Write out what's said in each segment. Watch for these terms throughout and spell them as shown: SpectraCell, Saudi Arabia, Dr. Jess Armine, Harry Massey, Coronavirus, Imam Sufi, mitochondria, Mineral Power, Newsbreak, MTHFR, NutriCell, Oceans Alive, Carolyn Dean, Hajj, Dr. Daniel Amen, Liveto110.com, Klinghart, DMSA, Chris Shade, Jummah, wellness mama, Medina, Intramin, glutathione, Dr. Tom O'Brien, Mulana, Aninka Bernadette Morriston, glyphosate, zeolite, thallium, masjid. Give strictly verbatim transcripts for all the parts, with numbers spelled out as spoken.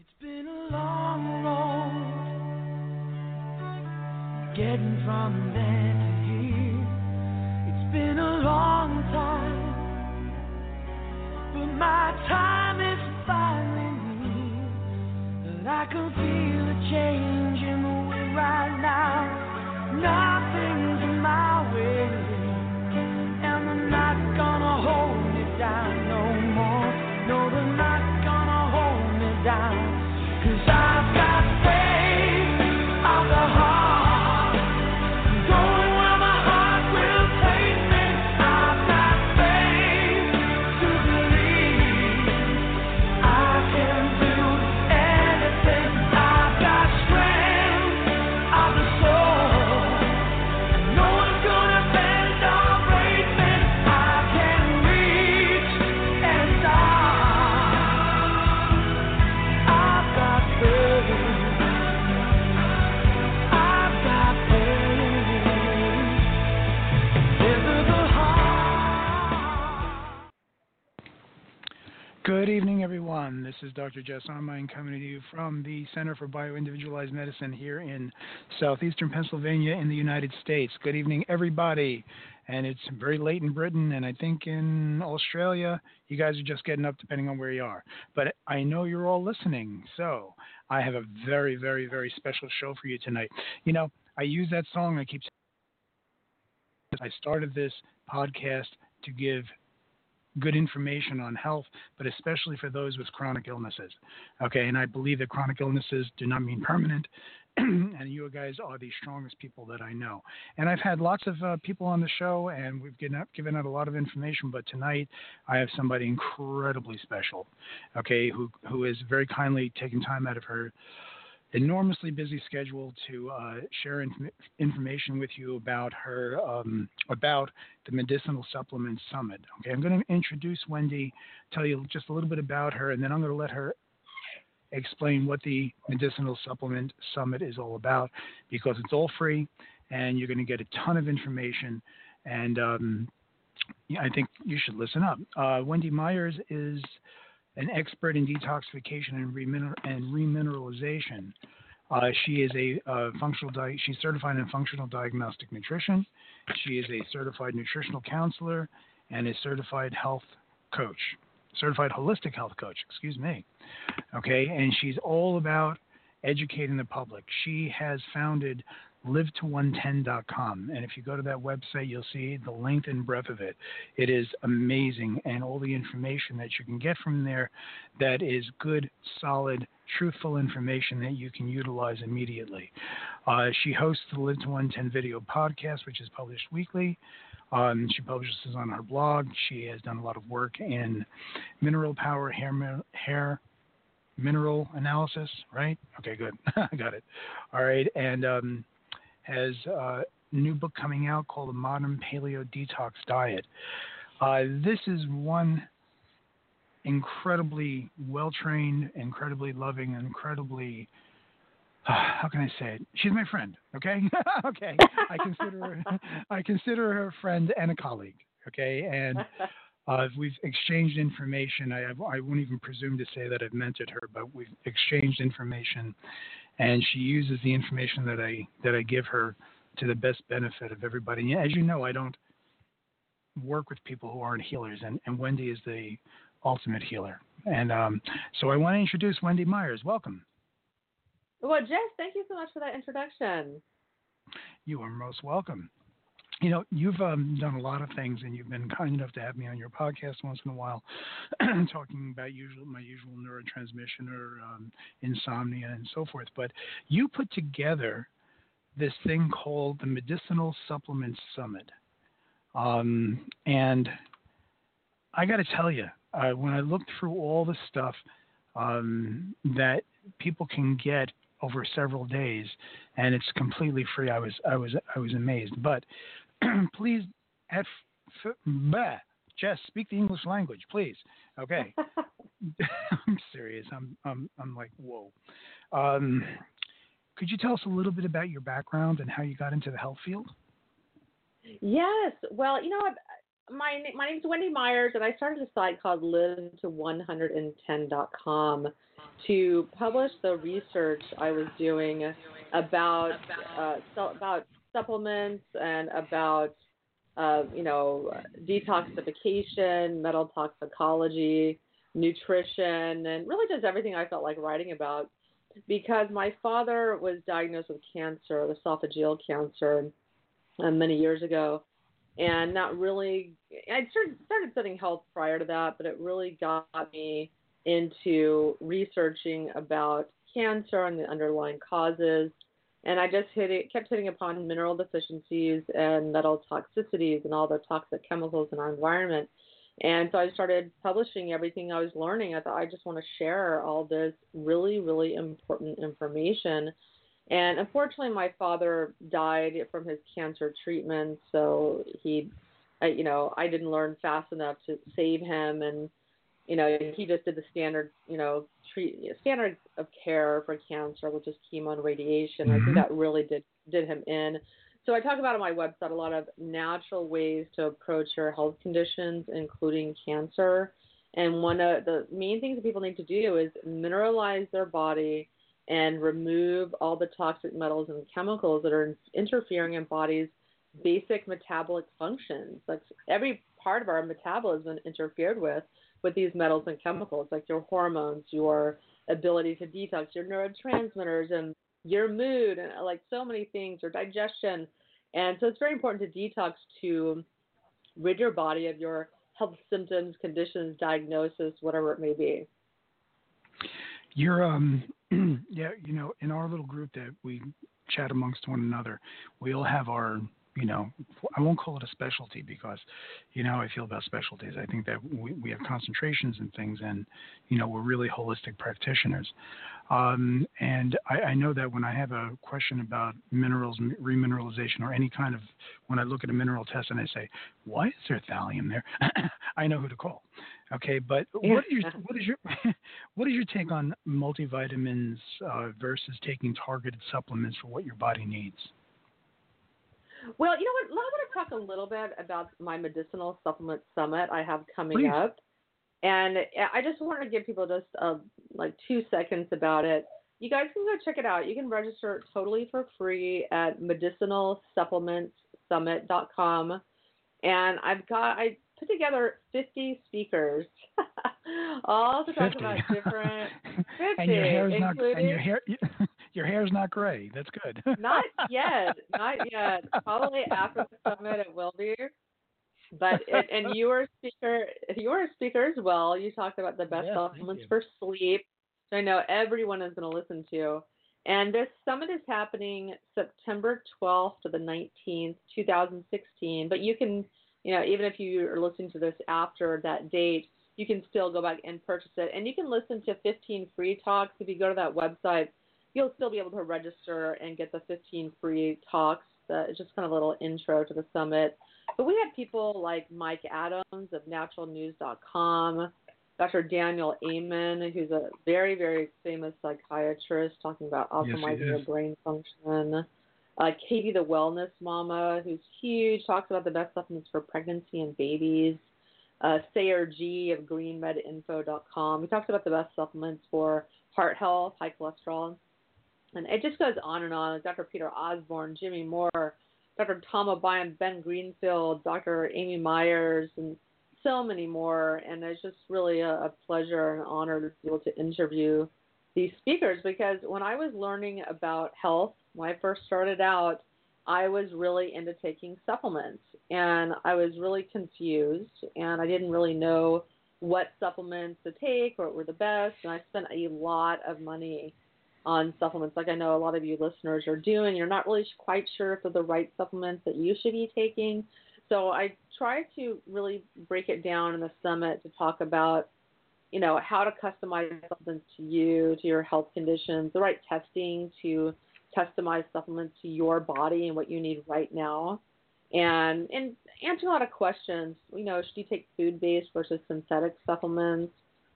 It's been a long road, getting from there to here. It's been a long time, but my time is finally near. And I can feel a change in the wind right now. Nothing's in my way, and I'm not gonna hold it down no more. No, they're not gonna hold me down. Cause I've got faith of the heart, going where my heart will take me. I've got faith to believe I can do anything. I've got strength of the soul, no one's gonna bend or break me. I can reach and die. I've got Good evening, everyone. This is Doctor Jess Armine coming to you from the Center for Bioindividualized Medicine here in southeastern Pennsylvania in the United States. Good evening, everybody. And it's very late in Britain, and I think in Australia, you guys are just getting up depending on where you are. But I know you're all listening, so I have a very, very, very special show for you tonight. You know, I use that song I keep saying. I started this podcast to give good information on health, but especially for those with chronic illnesses. Okay, and I believe that chronic illnesses do not mean permanent, and you guys are the strongest people that I know. And I've had lots of uh, people on the show, and we've given out, given out a lot of information, but tonight I have somebody incredibly special, okay, who who is very kindly taking time out of her enormously busy schedule to uh, share inf- information with you about her um, about the Medicinal Supplement Summit. Okay, I'm going to introduce Wendy, tell you just a little bit about her, and then I'm going to let her explain what the Medicinal Supplement Summit is all about, because it's all free, and you're going to get a ton of information, and um, I think you should listen up. Uh, Wendy Myers is an expert in detoxification and remineralization. Uh, she is a uh, functional di- she's certified in functional diagnostic nutrition. She is a certified nutritional counselor and a certified health coach, certified holistic health coach, excuse me. Okay, and she's all about educating the public. She has founded live to one ten dot com, and if you go to that website, you'll see the length and breadth of it. It is amazing, and all the information that you can get from there that is good, solid, truthful information that you can utilize immediately. Uh, she hosts the Live to one ten video podcast, which is published weekly. Um, she publishes on her blog. She has done a lot of work in mineral power, hair, hair mineral analysis, right? Okay, good. I got it. All right, and um, has a new book coming out called The Modern Paleo Detox Diet. Uh, this is one incredibly well-trained, incredibly loving, incredibly, uh, how can I say it? She's my friend, okay? Okay. I consider her, I consider her a friend and a colleague, okay? And Uh, we've exchanged information. I, I won't even presume to say that I've mentored her, but we've exchanged information, and she uses the information that I that I give her to the best benefit of everybody. And as you know, I don't work with people who aren't healers, and, and Wendy is the ultimate healer. And um, so I want to introduce Wendy Myers. Welcome. Well, Jess, thank you so much for that introduction. You are most welcome. You know, you've um, done a lot of things, and you've been kind enough to have me on your podcast once in a while, talking about usual, my usual neurotransmission or um, insomnia and so forth. But you put together this thing called the Medicinal Supplement Summit. Um, and I got to tell you, uh, when I looked through all the stuff um, that people can get over several days, and it's completely free, I was I was I was amazed. But please, at f- bah, Jess, speak the English language, please. Okay, I'm serious. I'm I'm I'm like whoa. Um, could you tell us a little bit about your background and how you got into the health field? Yes. Well, you know, my my name's Wendy Myers, and I started a site called live to one ten dot com to publish the research I was doing about uh, so about supplements and about uh, you know detoxification, metal toxicology, nutrition, and really just everything I felt like writing about, because my father was diagnosed with cancer, with esophageal cancer, Uh, many years ago, and not really, I started, started studying health prior to that, but it really got me into researching about cancer and the underlying causes. And I just hit it, kept hitting upon mineral deficiencies and metal toxicities and all the toxic chemicals in our environment. And so I started publishing everything I was learning. I thought, I just want to share all this really, really important information. And unfortunately, my father died from his cancer treatment, so he, you know, I didn't learn fast enough to save him, and you know, he just did the standard, you know, treat standard of care for cancer, which is chemo and radiation. Mm-hmm. I think that really did did him in. So I talk about on my website a lot of natural ways to approach your health conditions, including cancer. And one of the main things that people need to do is mineralize their body and remove all the toxic metals and chemicals that are interfering in body's basic metabolic functions. Like every part of our metabolism interfered with, with these metals and chemicals, like your hormones, your ability to detox, your neurotransmitters, and your mood, and like so many things, your digestion. And so it's very important to detox to rid your body of your health symptoms, conditions, diagnosis, whatever it may be. You're, um, yeah, you know, in our little group that we chat amongst one another, we all have our, you know, I won't call it a specialty because, you know, how I feel about specialties. I think that we, we have concentrations and things, and, you know, we're really holistic practitioners. Um, and I, I know that when I have a question about minerals, remineralization, or any kind of, when I look at a mineral test and I say, why is there thallium there? I know who to call. Okay, but what is your what is your what is your take on multivitamins uh, versus taking targeted supplements for what your body needs? Well, you know what? I want to talk a little bit about my Medicinal Supplement Summit I have coming Please. up, and I just want to give people just uh, like two seconds about it. You guys can go check it out. You can register totally for free at medicinal supplements summit dot com, and I've got I. put together fifty speakers, all to talk fifty about different fifty, and your hair is including, not and your hair your hair is not gray. That's good. Not yet, not yet. Probably after the summit it will be. But it, and you were a speaker, you were a speaker as well. You talked about the best yes, supplements for sleep, so I know everyone is going to listen to. And this summit is happening September twelfth to the nineteenth, two thousand sixteen. But you can. You know, even if you are listening to this after that date, you can still go back and purchase it. And you can listen to fifteen free talks. If you go to that website, you'll still be able to register and get the fifteen free talks. Uh, it's just kind of a little intro to the summit. But we had people like Mike Adams of natural news dot com, Doctor Daniel Amen, who's a very, very famous psychiatrist, talking about optimizing your yes, brain function. Uh, Katie, the wellness mama, who's huge, talks about the best supplements for pregnancy and babies. Uh, Sayer G of green med info dot com. He talks about the best supplements for heart health, high cholesterol. And it just goes on and on. Doctor Peter Osborne, Jimmy Moore, Doctor Tom O'Brien, Ben Greenfield, Doctor Amy Myers, and so many more. And it's just really a, a pleasure and honor to be able to interview these speakers, because when I was learning about health, when I first started out, I was really into taking supplements, and I was really confused, and I didn't really know what supplements to take or were the best, and I spent a lot of money on supplements, like I know a lot of you listeners are doing. You're not really quite sure if they're the right supplements that you should be taking, So I try to really break it down in the summit to talk about, you know, how to customize supplements to you, to your health conditions, the right testing to customize supplements to your body and what you need right now. And, and answer a lot of questions. You know, should you take food-based versus synthetic supplements?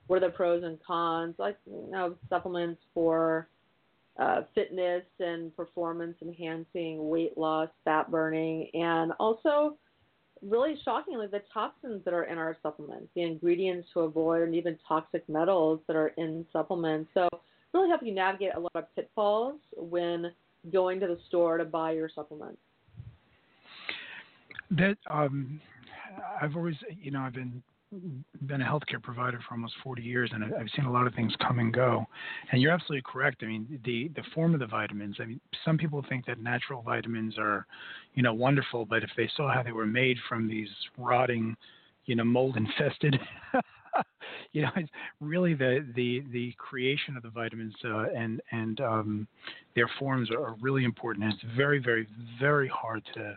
What are the pros and cons? Like, you know, supplements for uh, fitness and performance enhancing, weight loss, fat burning, and also really shockingly the toxins that are in our supplements, the ingredients to avoid, and even toxic metals that are in supplements. So really help you navigate a lot of pitfalls when going to the store to buy your supplements. That um, I've always, you know, I've been been a healthcare provider for almost forty years, and I've seen a lot of things come and go. And you're absolutely correct. I mean, the, the form of the vitamins. I mean, some people think that natural vitamins are, you know, wonderful, but if they saw how they were made from these rotting, you know, mold infested, you know, it's really the the the creation of the vitamins uh, and and um, their forms are, are really important. And it's very very very hard to. to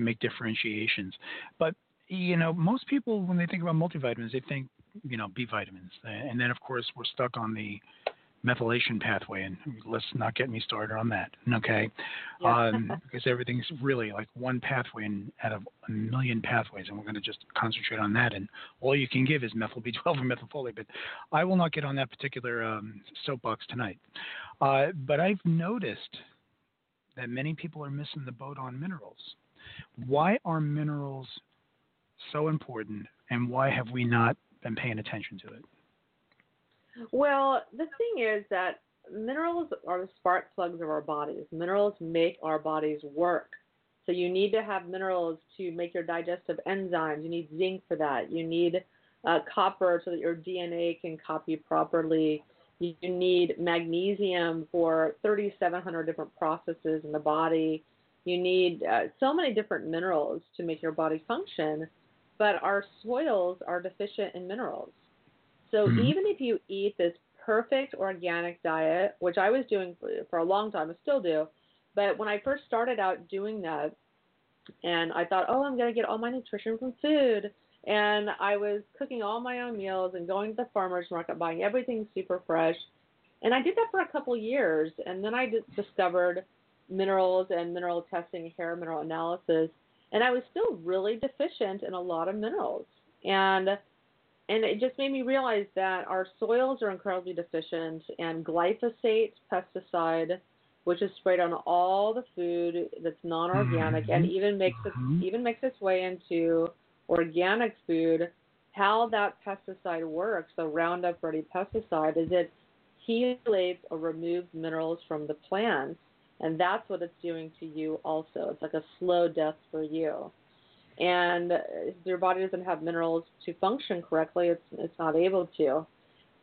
make differentiations. But, you know, most people, when they think about multivitamins, they think, you know, B vitamins. And then, of course, we're stuck on the methylation pathway, and let's not get me started on that, okay? Yeah. Um, because everything's really like one pathway in, out of a million pathways, and we're going to just concentrate on that, and all you can give is methyl B twelve or methylfolate, but I will not get on that particular um, soapbox tonight. Uh, but I've noticed that many people are missing the boat on minerals. Why are minerals so important, and why have we not been paying attention to it? Well, the thing is that minerals are the spark plugs of our bodies. Minerals make our bodies work. So you need to have minerals to make your digestive enzymes. You need zinc for that. You need uh, copper so that your D N A can copy properly. You need magnesium for thirty-seven hundred different processes in the body. You need uh, so many different minerals to make your body function, but our soils are deficient in minerals. So mm-hmm. even if you eat this perfect organic diet, which I was doing for a long time, I still do, but when I first started out doing that, and I thought, oh, I'm going to get all my nutrition from food, and I was cooking all my own meals and going to the farmer's market, buying everything super fresh, and I did that for a couple years, and then I discovered minerals and mineral testing, hair mineral analysis, and I was still really deficient in a lot of minerals. And and it just made me realize that our soils are incredibly deficient, and glyphosate pesticide, which is sprayed on all the food that's non-organic mm-hmm. and even makes it, even makes its way into organic food, how that pesticide works, the Roundup Ready pesticide, is it chelates or removes minerals from the plants. And that's what it's doing to you also. It's like a slow death for you. And if your body doesn't have minerals to function correctly, it's it's not able to.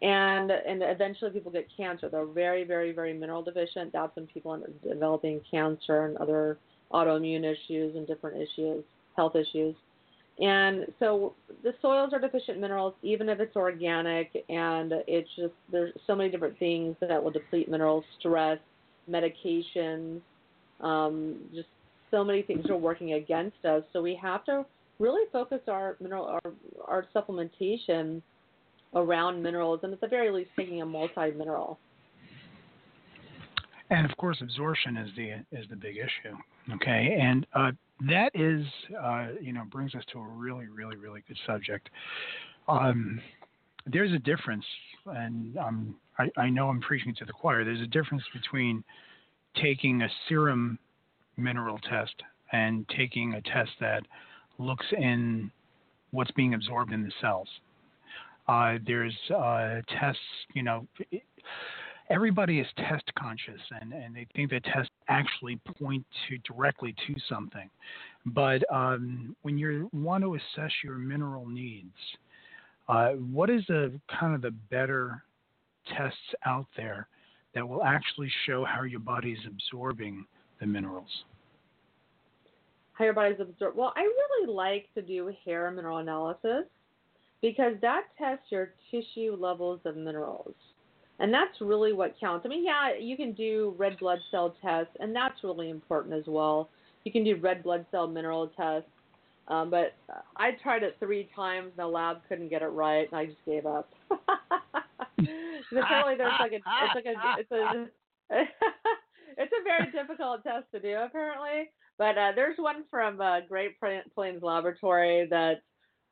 And and eventually people get cancer. They're very, very, very mineral deficient. That's when people end up developing cancer and other autoimmune issues and different issues, health issues. And so the soils are deficient minerals, even if it's organic. And it's just there's so many different things that will deplete minerals, stress, medications, um, just so many things are working against us. So we have to really focus our mineral, our, our supplementation around minerals, and at the very least, taking a multi-mineral. And of course, absorption is the is the big issue. Okay, and uh, that is uh, you know brings us to a really really really good subject. Um, there's a difference, and um, I, I know I'm preaching to the choir. There's a difference between taking a serum mineral test and taking a test that looks in what's being absorbed in the cells. Uh, there's uh, tests, you know, it, everybody is test conscious, and, and they think that tests actually point to directly to something. But um, when you want to assess your mineral needs, Uh, what is the kind of the better tests out there that will actually show how your body's absorbing the minerals? How your body's absorbing? Well, I really like to do hair mineral analysis because that tests your tissue levels of minerals. And that's really what counts. I mean, yeah, you can do red blood cell tests, and that's really important as well. You can do red blood cell mineral tests. Um, but I tried it three times, and the lab couldn't get it right, and I just gave up. Apparently, there's like a, it's like a, it's a, it's a very difficult test to do, apparently. But uh, there's one from uh, Great Plains Laboratory that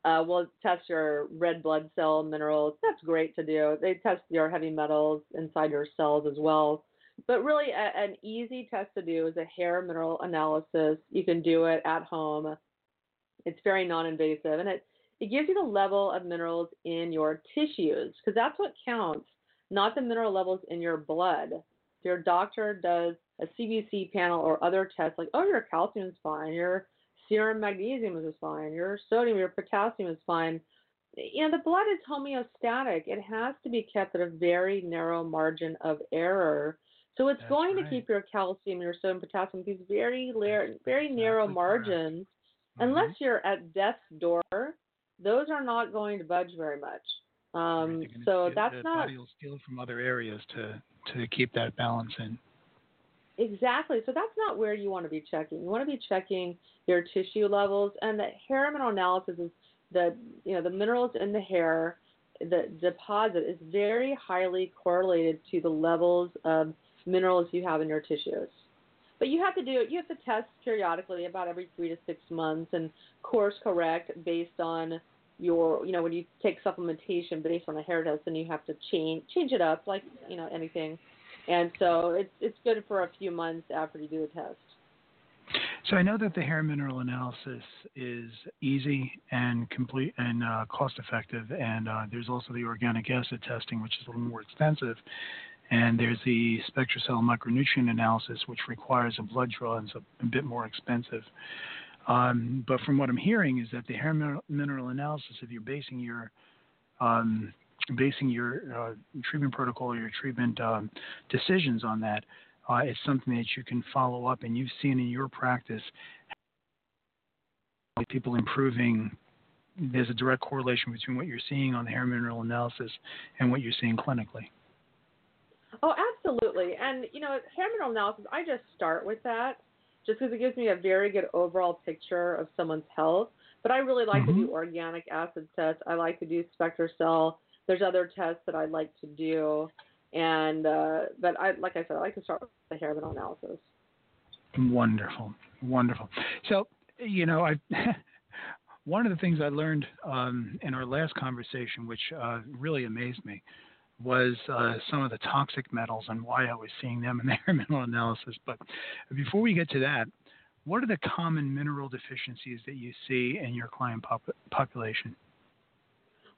uh, will test your red blood cell minerals. That's great to do. They test your heavy metals inside your cells as well. But really, a, an easy test to do is a hair mineral analysis. You can do it at home. It's very non-invasive, and it, it gives you the level of minerals in your tissues, because that's what counts, not the mineral levels in your blood. If your doctor does a C B C panel or other tests like, oh, your calcium is fine, your serum magnesium is fine, your sodium, your potassium is fine. You know, the blood is homeostatic. It has to be kept at a very narrow margin of error. So it's that's going right. to keep your calcium, your sodium, potassium, these very, lar- very exactly narrow margins. Correct. Unless you're at death's door, those are not going to budge very much. Um, right, so that's the not. The body will steal from other areas to, to keep that balance in. Exactly. So that's not where you want to be checking. You want to be checking your tissue levels, and the hair mineral analysis is the you know the minerals in the hair, the deposit is very highly correlated to the levels of minerals you have in your tissues. But you have to do it. You have to test periodically, about every three to six months, and course correct based on your, you know, when you take supplementation based on a hair test, then you have to change change it up, like you know anything. And so it's it's good for a few months after you do the test. So I know that the hair mineral analysis is easy and complete and uh, cost effective, and uh, there's also the organic acid testing, which is a little more expensive. And there's the spectracell micronutrient analysis, which requires a blood draw and is a, a bit more expensive. Um, but from what I'm hearing is that the hair mineral, mineral analysis, if you're basing your um, basing your uh, treatment protocol or your treatment um, decisions on that, uh, it's something that you can follow up. And you've seen in your practice people improving. There's a direct correlation between what you're seeing on the hair mineral analysis and what you're seeing clinically. Oh, absolutely. And, you know, hair mineral analysis, I just start with that just because it gives me a very good overall picture of someone's health. But I really like mm-hmm. to do organic acid tests. I like to do SpectraCell. There's other tests that I like to do. And, uh, but I, like I said, I like to start with the hair mineral analysis. Wonderful. Wonderful. So, you know, I... one of the things I learned um, in our last conversation, which uh, really amazed me, was uh, some of the toxic metals and why I was seeing them in the hair mineral analysis. But before we get to that, what are the common mineral deficiencies that you see in your client pop- population?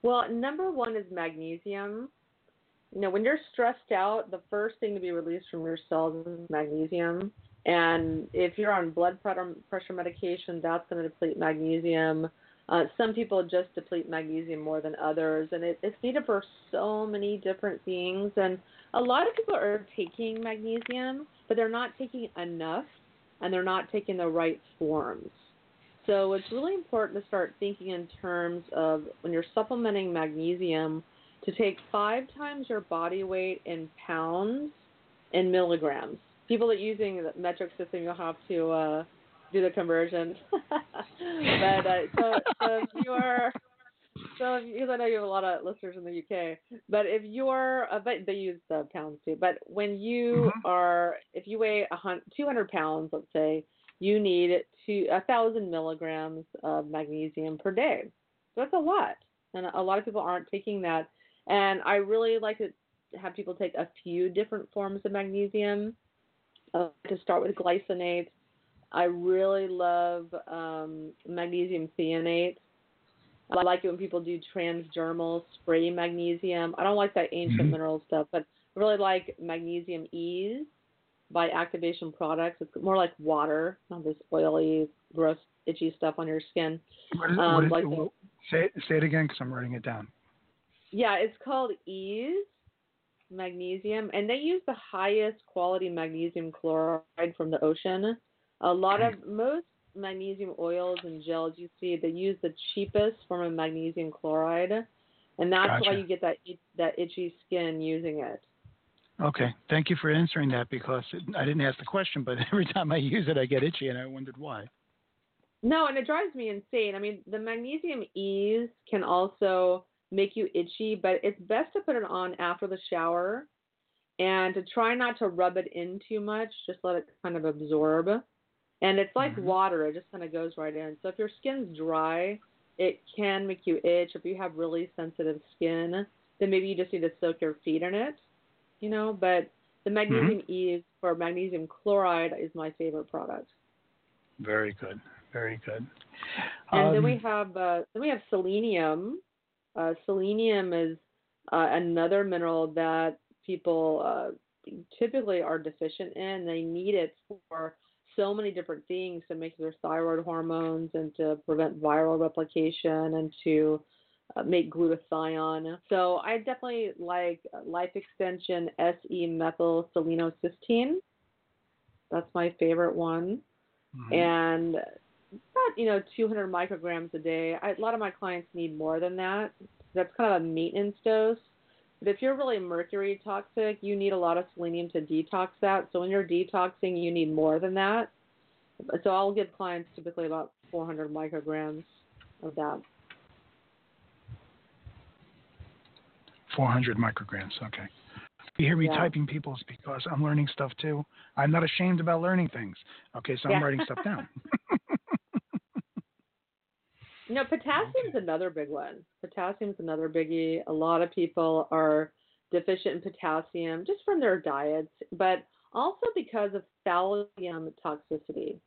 Well, number one is magnesium. You know, when you're stressed out, the first thing to be released from your cells is magnesium. And if you're on blood pressure medication, that's going to deplete magnesium. Uh, some people just deplete magnesium more than others, and it, it's needed for so many different things. And a lot of people are taking magnesium, but they're not taking enough, and they're not taking the right forms. So it's really important to start thinking in terms of when you're supplementing magnesium to take five times your body weight in pounds and milligrams. People that are using the metric system, you'll have to uh, – do the conversion. but uh, so, so if you're so if, because I know you have a lot of listeners in the U K, but if you're uh, but they use the pounds too. But when you mm-hmm. are if you weigh a hundred, two hundred pounds, let's say, you need two a thousand milligrams of magnesium per day. So that's a lot, and a lot of people aren't taking that. And I really like to have people take a few different forms of magnesium. Uh, to start with glycinate. I really love um, magnesium thionate. I like it when people do transdermal spray magnesium. I don't like that ancient mm-hmm. mineral stuff, but I really like Magnesium Ease by Activation Products. It's more like water, not this oily, gross, itchy stuff on your skin. What is, um, what is, like what, say, say it again because I'm writing it down. Yeah, it's called Ease Magnesium, and they use the highest quality magnesium chloride from the ocean. A lot of most magnesium oils and gels you see, they use the cheapest form of magnesium chloride, and that's gotcha. Why you get that that itchy skin using it. Okay, thank you for answering that because it, I didn't ask the question, but every time I use it, I get itchy, and I wondered why. No, and it drives me insane. I mean, the magnesium E's can also make you itchy, but it's best to put it on after the shower and to try not to rub it in too much. Just let it kind of absorb. And it's like mm-hmm. water. It just kind of goes right in. So if your skin's dry, it can make you itch. If you have really sensitive skin, then maybe you just need to soak your feet in it, you know. But the magnesium mm-hmm. E for magnesium chloride is my favorite product. Very good. Very good. And um, then we have uh, then we have selenium. Uh, selenium is uh, another mineral that people uh, typically are deficient in. They need it for so many different things, to make their thyroid hormones and to prevent viral replication and to uh, make glutathione. So I definitely like Life Extension S E methyl selenocysteine. That's my favorite one. Mm-hmm. And about, you know, two hundred micrograms a day. I, a lot of my clients need more than that. That's kind of a maintenance dose. But if you're really mercury toxic, you need a lot of selenium to detox that. So when you're detoxing, you need more than that. So I'll give clients typically about four hundred micrograms of that. four hundred micrograms, okay. You hear me yeah. typing people's because I'm learning stuff too. I'm not ashamed about learning things. Okay, so I'm yeah. writing stuff down. You know, potassium's another big one. Potassium's another biggie. A lot of people are deficient in potassium just from their diets, but also because of thallium toxicity.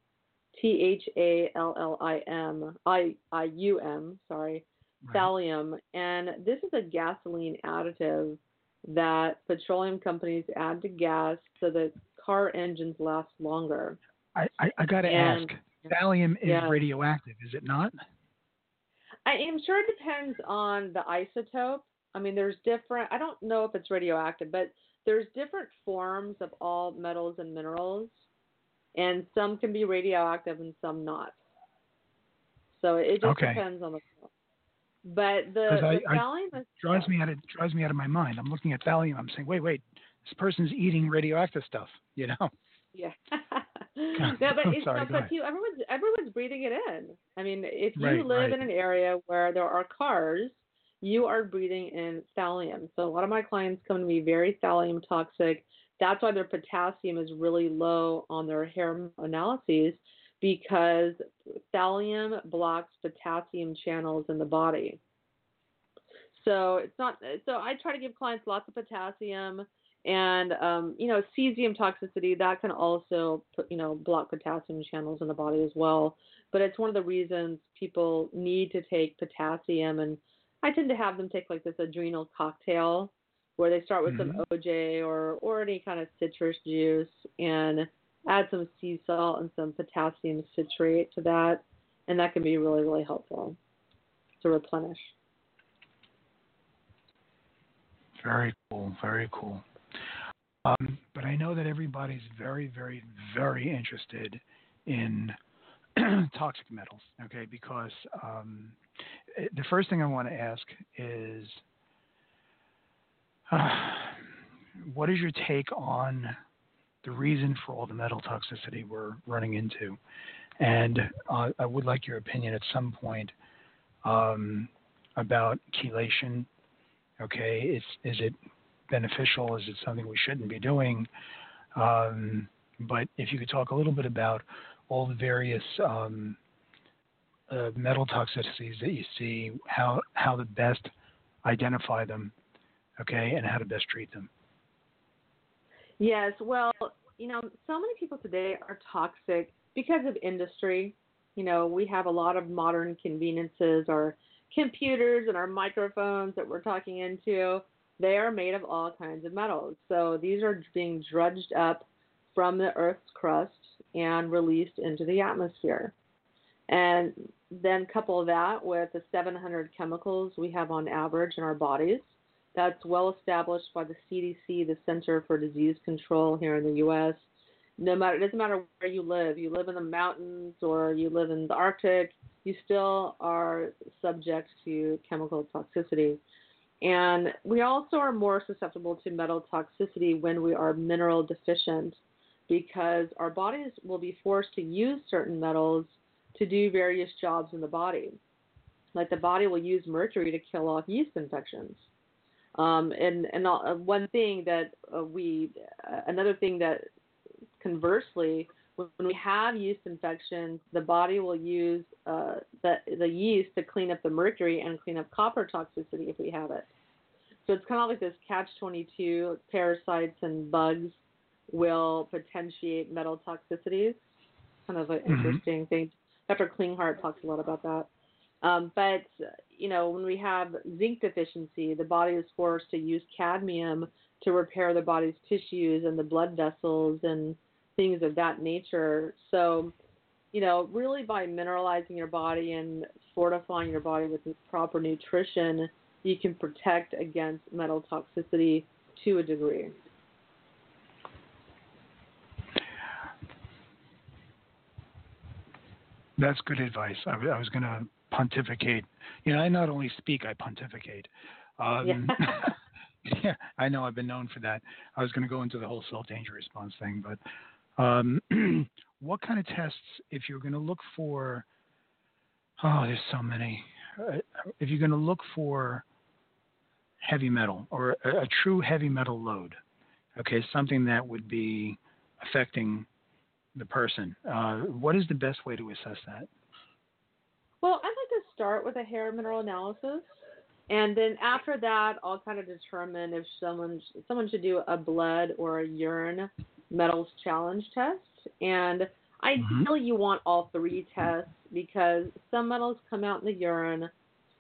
T H A L L I M, I I U M, sorry, right. Thallium. And this is a gasoline additive that petroleum companies add to gas so that car engines last longer. I, I, I got to ask, thallium is yeah. radioactive, is it not? I am sure it depends on the isotope. I mean, there's different, I don't know if it's radioactive, but there's different forms of all metals and minerals, and some can be radioactive and some not. So it just okay. depends on the form. But the, the I, thallium I, is... Drives me, out of, drives me out of my mind. I'm looking at thallium. I'm saying, wait, wait, this person's eating radioactive stuff, you know? Yeah. No, but it's sorry, not like you. Everyone's, everyone's breathing it in. I mean, if you right, live right. in an area where there are cars, you are breathing in thallium. So a lot of my clients come to me very thallium toxic. That's why their potassium is really low on their hair analyses, because thallium blocks potassium channels in the body. So it's not. So I try to give clients lots of potassium. And, um, you know, cesium toxicity, that can also, you know, block potassium channels in the body as well. But it's one of the reasons people need to take potassium. And I tend to have them take like this adrenal cocktail where they start with mm-hmm. some O J or, or any kind of citrus juice and add some sea salt and some potassium citrate to that. And that can be really, really helpful to replenish. Very cool. Very cool. Um, but I know that everybody's very, very, very interested in toxic metals, okay, because um, it, the first thing I want to ask is uh, what is your take on the reason for all the metal toxicity we're running into? And uh, I would like your opinion at some point um, about chelation, okay, is, is it beneficial? Is it something we shouldn't be doing? Um, but if you could talk a little bit about all the various um, uh, metal toxicities that you see, how how to best identify them, okay, and how to best treat them. Yes, well, you know, so many people today are toxic because of industry. You know, we have a lot of modern conveniences, our computers and our microphones that we're talking into. They are made of all kinds of metals. So these are being dredged up from the Earth's crust and released into the atmosphere. And then couple that with the seven hundred chemicals we have on average in our bodies. That's well established by the C D C, the Center for Disease Control here in the U S. No matter, it doesn't matter where you live. You live in the mountains or you live in the Arctic, you still are subject to chemical toxicity. And we also are more susceptible to metal toxicity when we are mineral deficient, because our bodies will be forced to use certain metals to do various jobs in the body. Like the body will use mercury to kill off yeast infections. Um, and and uh, one thing that uh, we, uh, another thing that conversely, when we have yeast infections, the body will use uh, the, the yeast to clean up the mercury and clean up copper toxicity if we have it. So it's kind of like this catch twenty-two, parasites and bugs will potentiate metal toxicities. Kind of an mm-hmm. interesting thing. Doctor Klinghart talks a lot about that. Um, but, you know, when we have zinc deficiency, the body is forced to use cadmium to repair the body's tissues and the blood vessels and things of that nature. So, you know, really by mineralizing your body and fortifying your body with proper nutrition, you can protect against metal toxicity to a degree. That's good advice. I, I was going to pontificate. You know, I not only speak, I pontificate. Um, yeah. Yeah, I know I've been known for that. I was going to go into the whole self-danger response thing, but Um, what kind of tests, if you're going to look for, oh, there's so many, uh, if you're going to look for heavy metal or a, a true heavy metal load, okay, something that would be affecting the person, uh, what is the best way to assess that? Well, I'd like to start with a hair mineral analysis. And then after that, I'll kind of determine if someone, someone should do a blood or a urine metals challenge test, and ideally you want all three tests because some metals come out in the urine,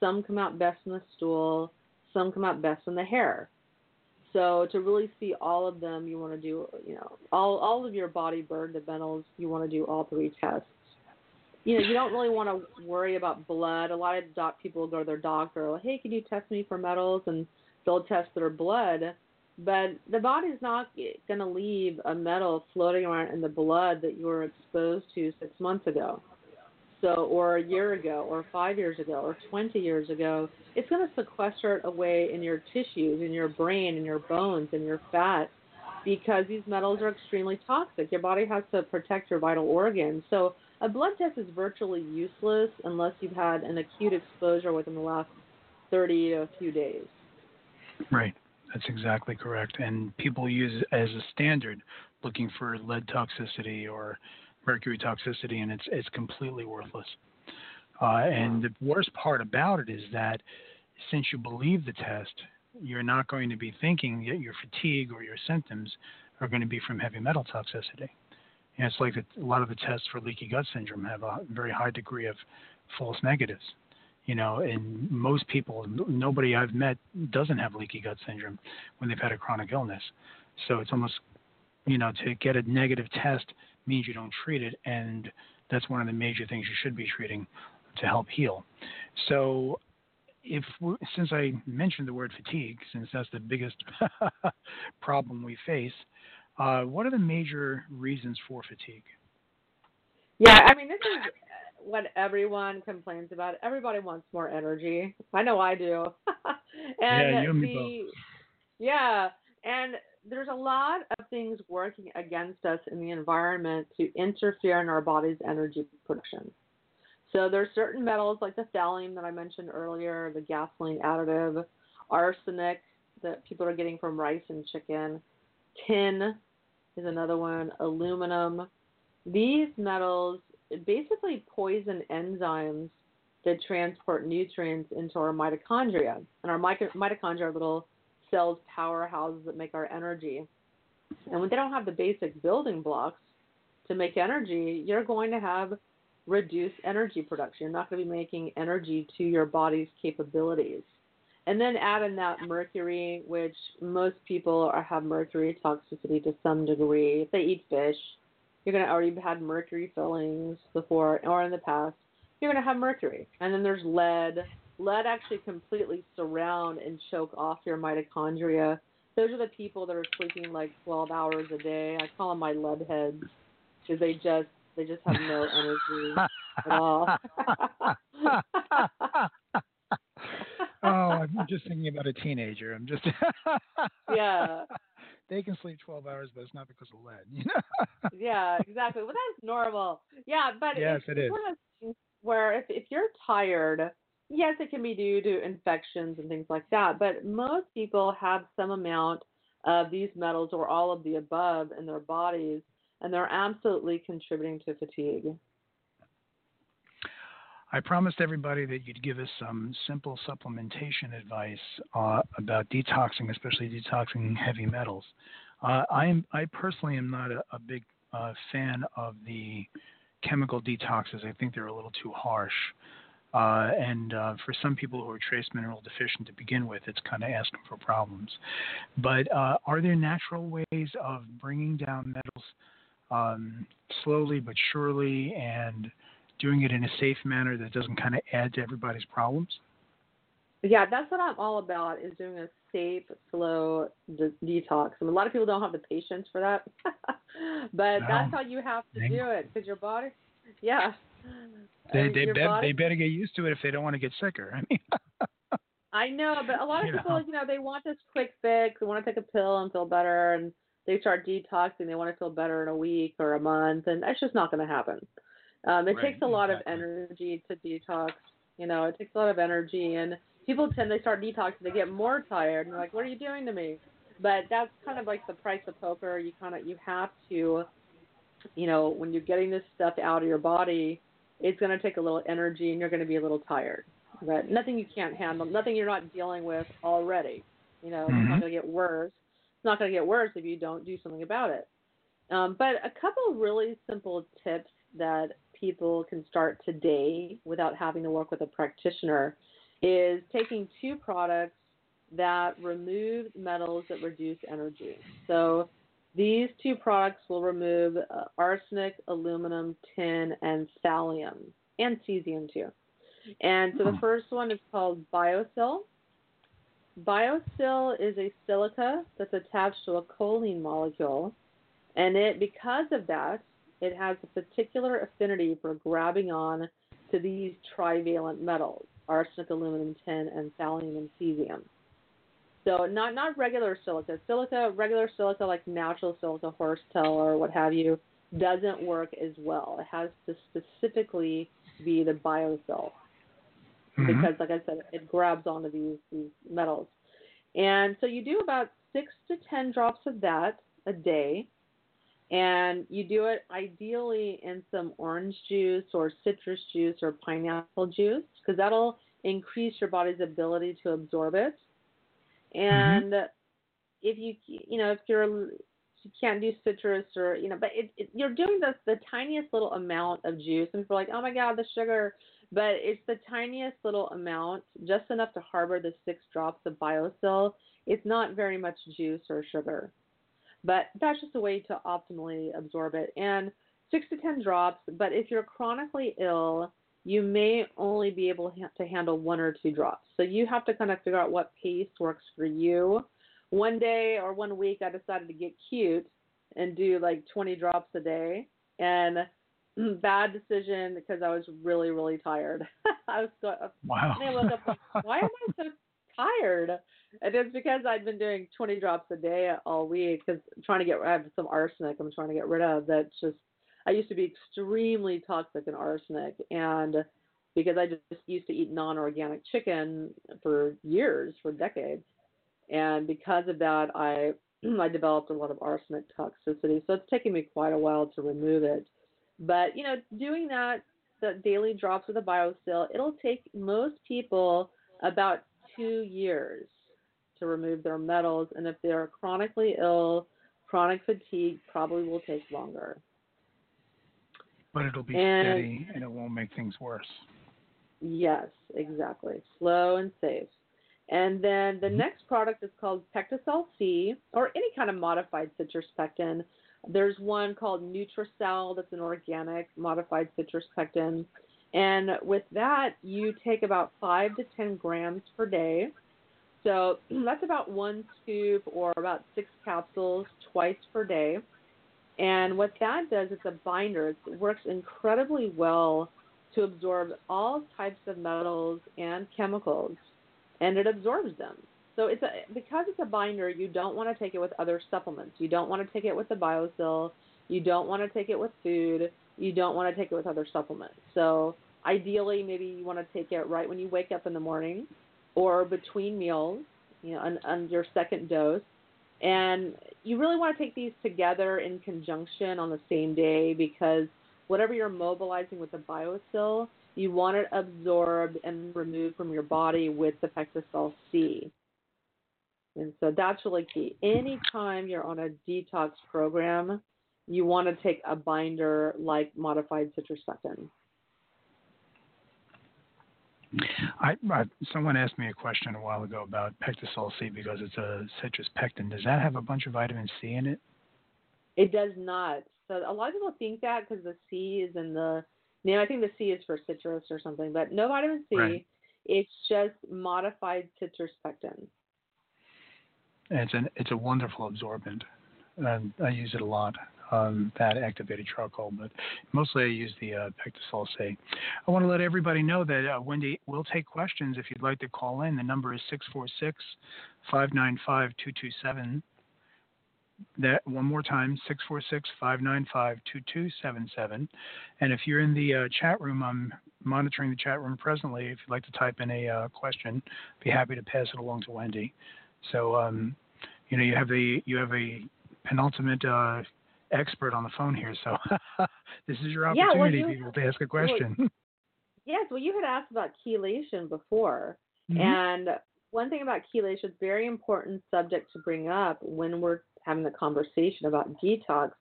some come out best in the stool, some come out best in the hair. So to really see all of them, you want to do, you know, all all of your body burden of metals. You want to do all three tests. You know, you don't really want to worry about blood. A lot of doc people go to their doctor, like, hey, can you test me for metals? And they'll test their blood. But the body's not going to leave a metal floating around in the blood that you were exposed to six months ago, so or a year ago, or five years ago, or twenty years ago. It's going to sequester it away in your tissues, in your brain, in your bones, in your fat, because these metals are extremely toxic. Your body has to protect your vital organs. So a blood test is virtually useless unless you've had an acute exposure within the last thirty to a few days. Right. That's exactly correct. And people use it as a standard looking for lead toxicity or mercury toxicity, and it's it's completely worthless. Uh, and the worst part about it is that since you believe the test, you're not going to be thinking that your fatigue or your symptoms are going to be from heavy metal toxicity. And it's like a lot of the tests for leaky gut syndrome have a very high degree of false negatives. You know, and most people, nobody I've met doesn't have leaky gut syndrome when they've had a chronic illness. So it's almost, you know, to get a negative test means you don't treat it, and that's one of the major things you should be treating to help heal. So if we, since I mentioned the word fatigue, since that's the biggest problem we face, uh, what are the major reasons for fatigue? Yeah, I mean, this is what everyone complains about. Everybody wants more energy. I know I do. and yeah, you and me both. Yeah, and there's a lot of things working against us in the environment to interfere in our body's energy production. So there's certain metals like the thallium that I mentioned earlier, the gasoline additive, arsenic that people are getting from rice and chicken, tin is another one, aluminum. These metals basically poison enzymes that transport nutrients into our mitochondria. And our mitochondria are little cells, powerhouses that make our energy. And when they don't have the basic building blocks to make energy, you're going to have reduced energy production. You're not going to be making energy to your body's capabilities. And then add in that mercury, which most people are, have mercury toxicity to some degree. If they eat fish, you're going to already have mercury fillings before or in the past. You're going to have mercury. And then there's lead. Lead actually completely surround and choke off your mitochondria. Those are the people that are sleeping like twelve hours a day. I call them my lead heads because they just, they just have no energy at all. Oh, I'm just thinking about a teenager. I'm just... Yeah. They can sleep twelve hours, but it's not because of lead. Yeah, exactly. Well, that's normal. Yeah, but yes, it's, it is. One of those things where if, if you're tired, yes, it can be due to infections and things like that, but most people have some amount of these metals or all of the above in their bodies, and they're absolutely contributing to fatigue. I promised everybody that you'd give us some simple supplementation advice uh, about detoxing, especially detoxing heavy metals. Uh, I am, I personally am not a, a big uh, fan of the chemical detoxes. I think they're a little too harsh. Uh, and uh, for some people who are trace mineral deficient to begin with, it's kind of asking for problems. But uh, are there natural ways of bringing down metals um, slowly but surely and doing it in a safe manner that doesn't kind of add to everybody's problems? Yeah, that's what I'm all about, is doing a safe, slow de- detox. I mean, a lot of people don't have the patience for that, but no, that's how you have to do it, because your body, yeah. They they, be- body, they better get used to it if they don't want to get sicker. I mean, I know, but a lot of people, know. you know, they want this quick fix. They want to take a pill and feel better, and they start detoxing. They want to feel better in a week or a month, and that's just not going to happen. Um, it right, takes a lot exactly. of energy to detox. You know, it takes a lot of energy, and people tend to start detoxing. They get more tired, and they're like, "What are you doing to me?" But that's kind of like the price of poker. You kind of you have to, you know, when you're getting this stuff out of your body, it's going to take a little energy, and you're going to be a little tired. But nothing you can't handle, nothing you're not dealing with already. You know, mm-hmm. It's not going to get worse. It's not going to get worse if you don't do something about it. Um, but a couple really simple tips that people can start today without having to work with a practitioner is taking two products that remove metals that reduce energy. So these two products will remove uh, arsenic, aluminum, tin, and thallium, and cesium too. And so the first one is called BioSil. BioSil is a silica that's attached to a choline molecule, and it, because of that, it has a particular affinity for grabbing on to these trivalent metals, arsenic, aluminum, tin, and thallium and cesium. So not, not regular silica. Silica, regular silica like natural silica, horsetail, or what have you, doesn't work as well. It has to specifically be the BioSil mm-hmm. because, like I said, it grabs onto these, these metals. And so you do about six to ten drops of that a day. And you do it ideally in some orange juice or citrus juice or pineapple juice, because that'll increase your body's ability to absorb it. And mm-hmm. if you, you know, if you're, you can't do citrus or, you know, but it, it, you're doing the, the tiniest little amount of juice, and people are like, oh my God, the sugar, but it's the tiniest little amount, just enough to harbor the six drops of BioSil. It's not very much juice or sugar. But that's just a way to optimally absorb it. And six to ten drops, but if you're chronically ill, you may only be able to handle one or two drops. So you have to kind of figure out what pace works for you. One day or one week, I decided to get cute and do like twenty drops a day. And bad decision, because I was really, really tired. I was so, wow. And I woke up like, why am I so tired? And it's because I'd been doing twenty drops a day all week, because trying to get I have some arsenic I'm trying to get rid of. That's just, I used to be extremely toxic in arsenic, and because I just used to eat non-organic chicken for years, for decades, and because of that, I I developed a lot of arsenic toxicity. So it's taken me quite a while to remove it. But you know, doing that, the daily drops of the BioSil, it'll take most people about two years to remove their metals, and if they're chronically ill, chronic fatigue probably will take longer. But it'll be and, steady, and it won't make things worse. Yes, exactly. Slow and safe. And then the mm-hmm. next product is called PectaSol-C, or any kind of modified citrus pectin. There's one called NutriCell that's an organic modified citrus pectin. And with that, you take about five to ten grams per day. So that's about one scoop or about six capsules twice per day. And what that does, it's a binder. It works incredibly well to absorb all types of metals and chemicals, and it absorbs them. So it's a, because it's a binder, you don't want to take it with other supplements. You don't want to take it with the BioSil. You don't want to take it with food. You don't want to take it with other supplements. So Ideally, maybe you want to take it right when you wake up in the morning or between meals, you know, on, on your second dose. And you really want to take these together in conjunction on the same day, because whatever you're mobilizing with the BioSil, you want it absorbed and removed from your body with the PectaSol-C. And so that's really key. Anytime you're on a detox program, you want to take a binder like modified citracetin. I, I, someone asked me a question a while ago about PectaSol-C because it's a citrus pectin. Does that have a bunch of vitamin C in it? It does not. So a lot of people think that because the C is in the name. I think the C is for citrus or something, but no vitamin C. Right. It's just modified citrus pectin. And it's an it's a wonderful absorbent. Um, I use it a lot. Um, that activated charcoal, but mostly I use the uh, PectaSol-C. I want to let everybody know that uh, Wendy will take questions if you'd like to call in. The number is six four six, five nine five, two two seven. That one more time, six four six, five nine five, two two seven seven. And if you're in the uh, chat room, I'm monitoring the chat room presently. If you'd like to type in a uh, question, I'd be happy to pass it along to Wendy. So, um, you know, you have the you have a penultimate uh, expert on the phone here, so this is your opportunity, yeah, well, you, people, to ask a question. Well, yes, well, you had asked about chelation before, mm-hmm. and one thing about chelation, it's a very important subject to bring up when we're having the conversation about detox,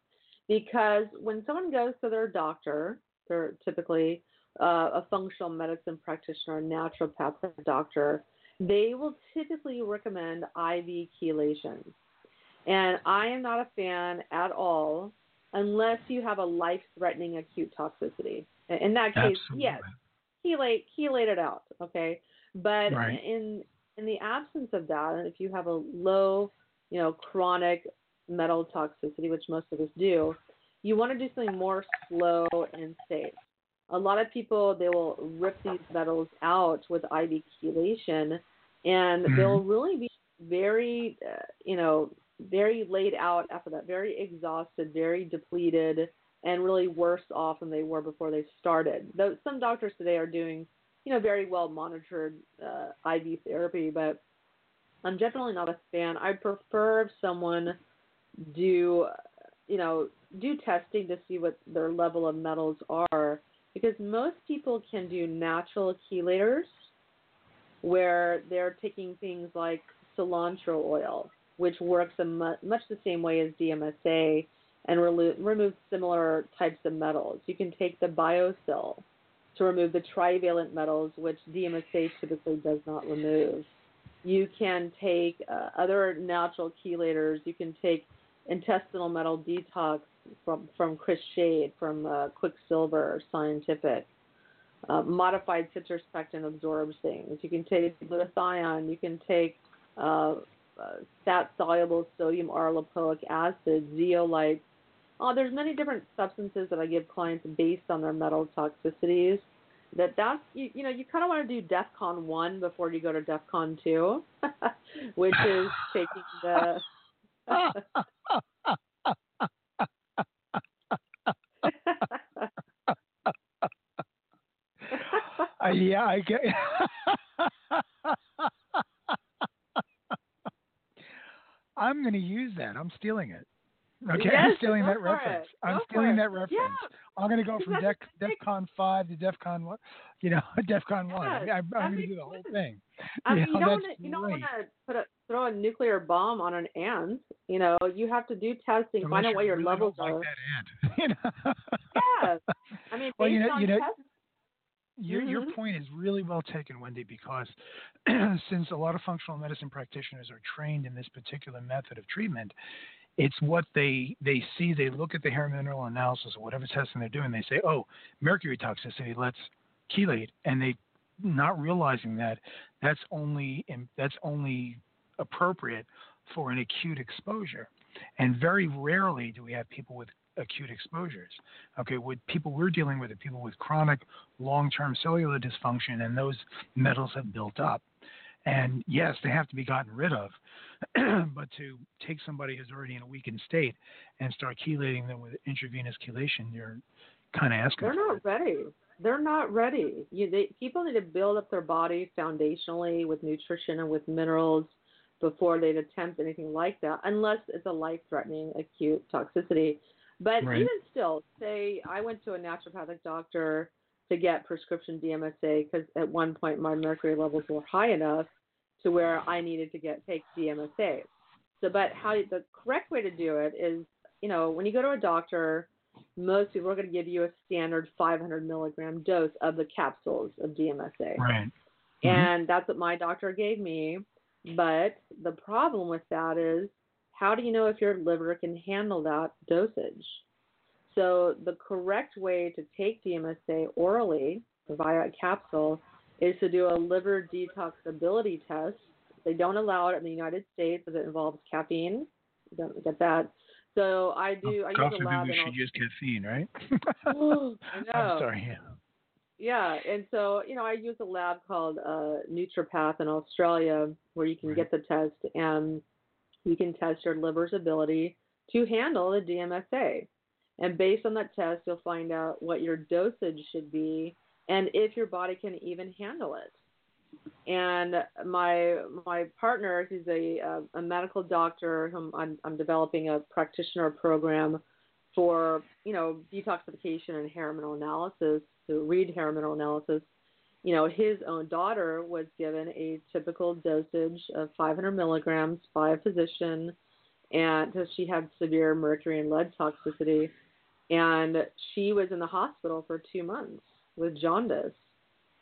because when someone goes to their doctor, they're typically uh, a functional medicine practitioner, naturopath doctor, they will typically recommend I V chelation. And I am not a fan at all unless you have a life-threatening acute toxicity. In that case, Absolutely. yes, chelate, chelate it out, okay? But right. in in the absence of that, if you have a low, you know, chronic metal toxicity, which most of us do, you want to do something more slow and safe. A lot of people, they will rip these metals out with I V chelation, and mm-hmm. they'll really be very, uh, you know, very laid out after that, very exhausted, very depleted, and really worse off than they were before they started. Though some doctors today are doing, you know, very well monitored uh, I V therapy, but I'm definitely not a fan. I prefer if someone do, you know, do testing to see what their level of metals are, because most people can do natural chelators where they're taking things like cilantro oil, which works a mu- much the same way as D M S A and relo- remove similar types of metals. You can take the BioSil to remove the trivalent metals, which D M S A typically does not remove. You can take uh, other natural chelators. You can take intestinal metal detox from, from Chris Shade, from uh, Quicksilver Scientific. Uh, modified citrus pectin absorbs things. You can take glutathione. You can take... Uh, Uh, fat-soluble sodium arlipoic acid, zeolite. Oh, there's many different substances that I give clients based on their metal toxicities. That that's, you, you know, you kind of want to do DEFCON one before you go to DEFCON two, which is taking the... uh, yeah, I get I'm going to use that. I'm stealing it. Okay, yes, I'm stealing that reference. It. I'm go stealing that reference. Yeah. I'm going to go from def, DEFCON five to DEFCON one. You know, DEFCON yeah. one. I mean, I, I'm going to do the whole thing. I mean, you, know, you don't want to put a, throw a nuclear bomb on an ant. You know, you have to do testing, Unless find out what your really levels don't are. Like that ant. You know? Yeah. I mean, well, you know, you know, testing. Your, mm-hmm. your point is really well taken, Wendy, because since a lot of functional medicine practitioners are trained in this particular method of treatment, it's what they, they see. They look at the hair mineral analysis or whatever testing they're doing. They say, oh, mercury toxicity, let's chelate. And they, not realizing that that's only that's only appropriate for an acute exposure. And very rarely do we have people with acute exposures. Okay, with people we're dealing with are people with chronic long-term cellular dysfunction, and those metals have built up. And yes, they have to be gotten rid of, but to take somebody who's already in a weakened state and start chelating them with intravenous chelation, you're kind of asking. They're not ready. they're not ready. You, they, people need to build up their body foundationally with nutrition and with minerals before they'd attempt anything like that, unless it's a life-threatening acute toxicity. But right. even still, say I went to a naturopathic doctor to get prescription D M S A because at one point my mercury levels were high enough to where I needed to get take D M S A. So, but how the correct way to do it is, you know, when you go to a doctor, most people are going to give you a standard five hundred milligram dose of the capsules of D M S A. Right. Mm-hmm. And that's what my doctor gave me. But the problem with that is, how do you know if your liver can handle that dosage? So the correct way to take D M S A orally via a capsule is to do a liver detoxability test. They don't allow it in the United States because it involves caffeine. You don't get that. So I do. I use a lab. You should use caffeine, right? Ooh, I know. I'm sorry. Yeah, and so, you know, I use a lab called uh, NutriPATH in Australia where you can right. get the test, and you can test your liver's ability to handle the D M S A. And based on that test, you'll find out what your dosage should be and if your body can even handle it. And my my partner, he's a, a, a medical doctor, whom I'm, I'm developing a practitioner program for, you know, detoxification and hair mineral analysis, to read hair mineral analysis. You know, his own daughter was given a typical dosage of five hundred milligrams by a physician, and because she had severe mercury and lead toxicity, and she was in the hospital for two months with jaundice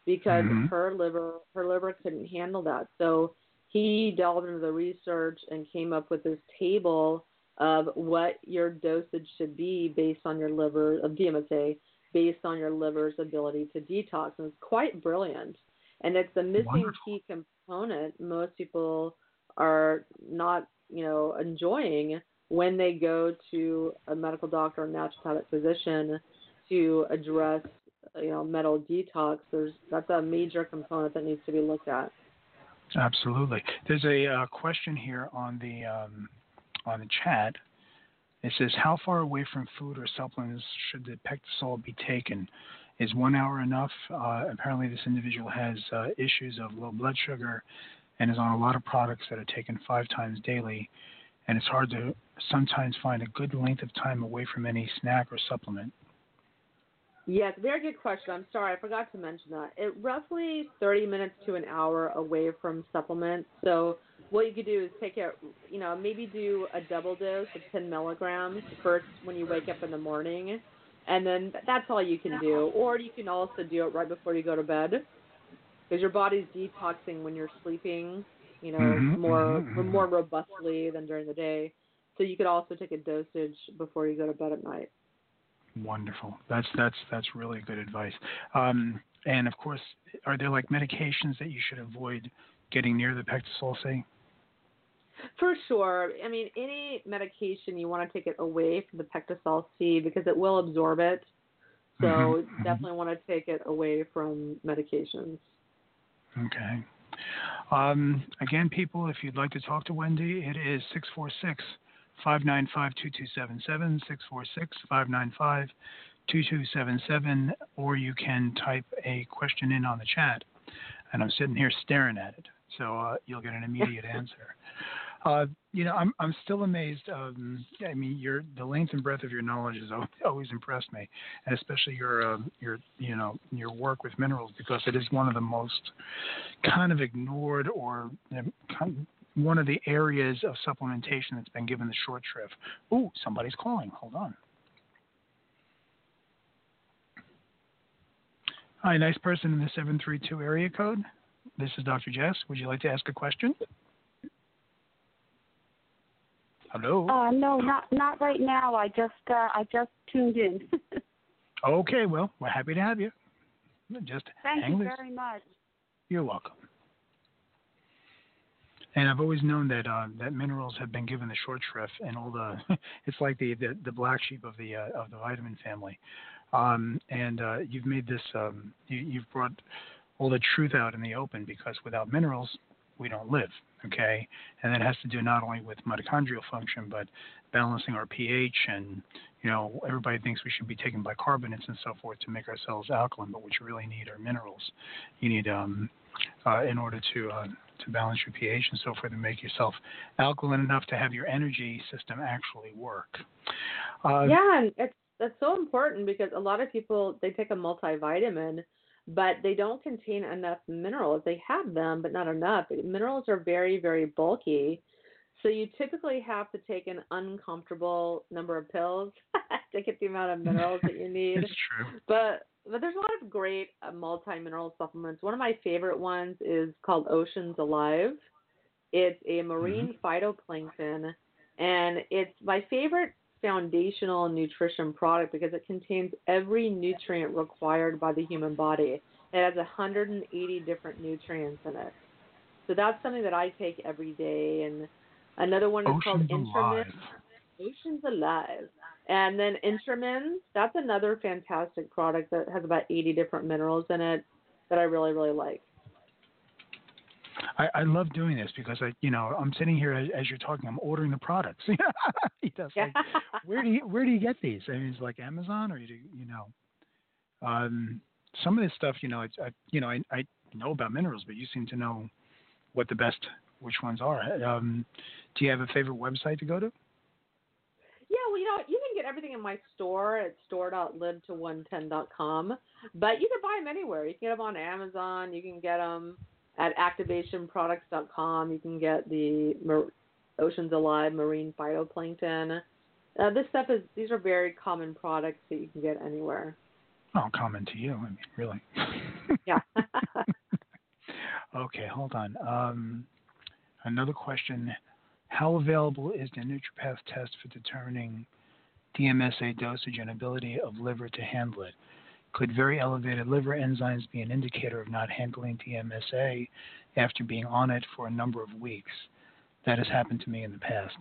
because mm-hmm. her liver her liver couldn't handle that. So he delved into the research and came up with this table of what your dosage should be based on your liver of D M S A, based on your liver's ability to detox. And it's quite brilliant. And it's the missing Wonderful. Key component most people are not, you know, enjoying when they go to a medical doctor or naturopathic physician to address, you know, metal detox. There's, that's a major component that needs to be looked at. Absolutely. There's a uh, question here on the um, on the chat. It says, how far away from food or supplements should the PectaSol be taken? Is one hour enough? Uh, apparently this individual has uh, issues of low blood sugar and is on a lot of products that are taken five times daily, and it's hard to sometimes find a good length of time away from any snack or supplement. Yes, very good question. I'm sorry, I forgot to mention that. It roughly thirty minutes to an hour away from supplements. So what you could do is take it, you know, maybe do a double dose of ten milligrams first when you wake up in the morning, and then that's all you can do. Or you can also do it right before you go to bed, because your body's detoxing when you're sleeping, you know, mm-hmm. more more robustly than during the day. So you could also take a dosage before you go to bed at night. Wonderful. That's that's that's really good advice. Um, and of course, are there like medications that you should avoid getting near the PectaSol-C? For sure. I mean, any medication you want to take it away from the PectaSol-C because it will absorb it. So mm-hmm. definitely want to take it away from medications. Okay. Um, again, people, if you'd like to talk to Wendy, it is six four six, six four six five nine five, two two seven seven, six four six, five nine five, two two seven seven, or you can type a question in on the chat, and I'm sitting here staring at it, so uh, you'll get an immediate answer. Uh, you know, I'm I'm still amazed. Um, I mean, your the length and breadth of your knowledge has always impressed me, and especially your uh, your you know your work with minerals, because it is one of the most kind of ignored or um, kind of one of the areas of supplementation that's been given the short shrift. Ooh, somebody's calling. Hold on. Hi, nice person in the seven three two area code. This is Doctor Jess. Would you like to ask a question? Hello? Uh, no, not not right now. I just uh, I just tuned in. Okay, well, we're happy to have you. Just Thank hang you loose. Very much. You're welcome. And I've always known that uh, that minerals have been given the short shrift, and all the it's like the, the, the black sheep of the uh, of the vitamin family. Um, and uh, you've made this um, you, you've brought all the truth out in the open, because without minerals, we don't live, okay? And that has to do not only with mitochondrial function, but balancing our pH, and, you know, everybody thinks we should be taking bicarbonates and so forth to make our cells alkaline, but what you really need are minerals. You need um, uh, in order to uh, to balance your pH and so forth, and make yourself alkaline enough to have your energy system actually work. Uh, yeah, it's that's so important, because a lot of people, they take a multivitamin, but they don't contain enough minerals. They have them, but not enough. Minerals are very, very bulky. So you typically have to take an uncomfortable number of pills to get the amount of minerals that you need. That's true. But, but there's a lot of great uh, multi-mineral supplements. One of my favorite ones is called Oceans Alive. It's a marine mm-hmm. phytoplankton, and it's my favorite foundational nutrition product because it contains every nutrient required by the human body. It has one hundred eighty different nutrients in it. So that's something that I take every day. And another one is Oceans called Intramin. Oceans Alive. And then Intramin, that's another fantastic product that has about eighty different minerals in it that I really, really like. I, I love doing this because I, you know, I'm sitting here as, as you're talking, I'm ordering the products. He does. Like, where do you, where do you get these? I mean, it's like Amazon, or you do, you know, um, some of this stuff, you know, I, I you know, I, I know about minerals, but you seem to know what the best, which ones are. Um, do you have a favorite website to go to? Yeah, well, you know, you can get everything in my store at store dot live to one ten dot com, but you can buy them anywhere. You can get them on Amazon. You can get them at activation products dot com. You can get the Mar- Oceans Alive marine phytoplankton. Uh, this stuff is, these are very common products that you can get anywhere. Oh, common to you, I mean, really. Yeah. Okay, hold on. Um, another question. How available is the NutriPATH test for determining D M S A dosage and ability of liver to handle it? Could very elevated liver enzymes be an indicator of not handling D M S A after being on it for a number of weeks? That has happened to me in the past.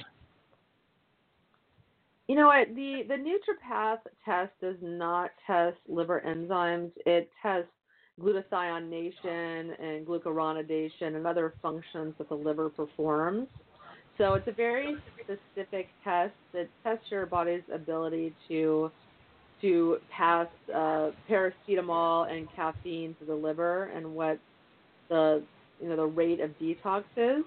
You know what? The, the NutriPATH test does not test liver enzymes. It tests glutathione and glucuronidation and other functions that the liver performs. So it's a very specific test that tests your body's ability to to pass uh, paracetamol and caffeine to the liver, and what the, you know, the rate of detox is.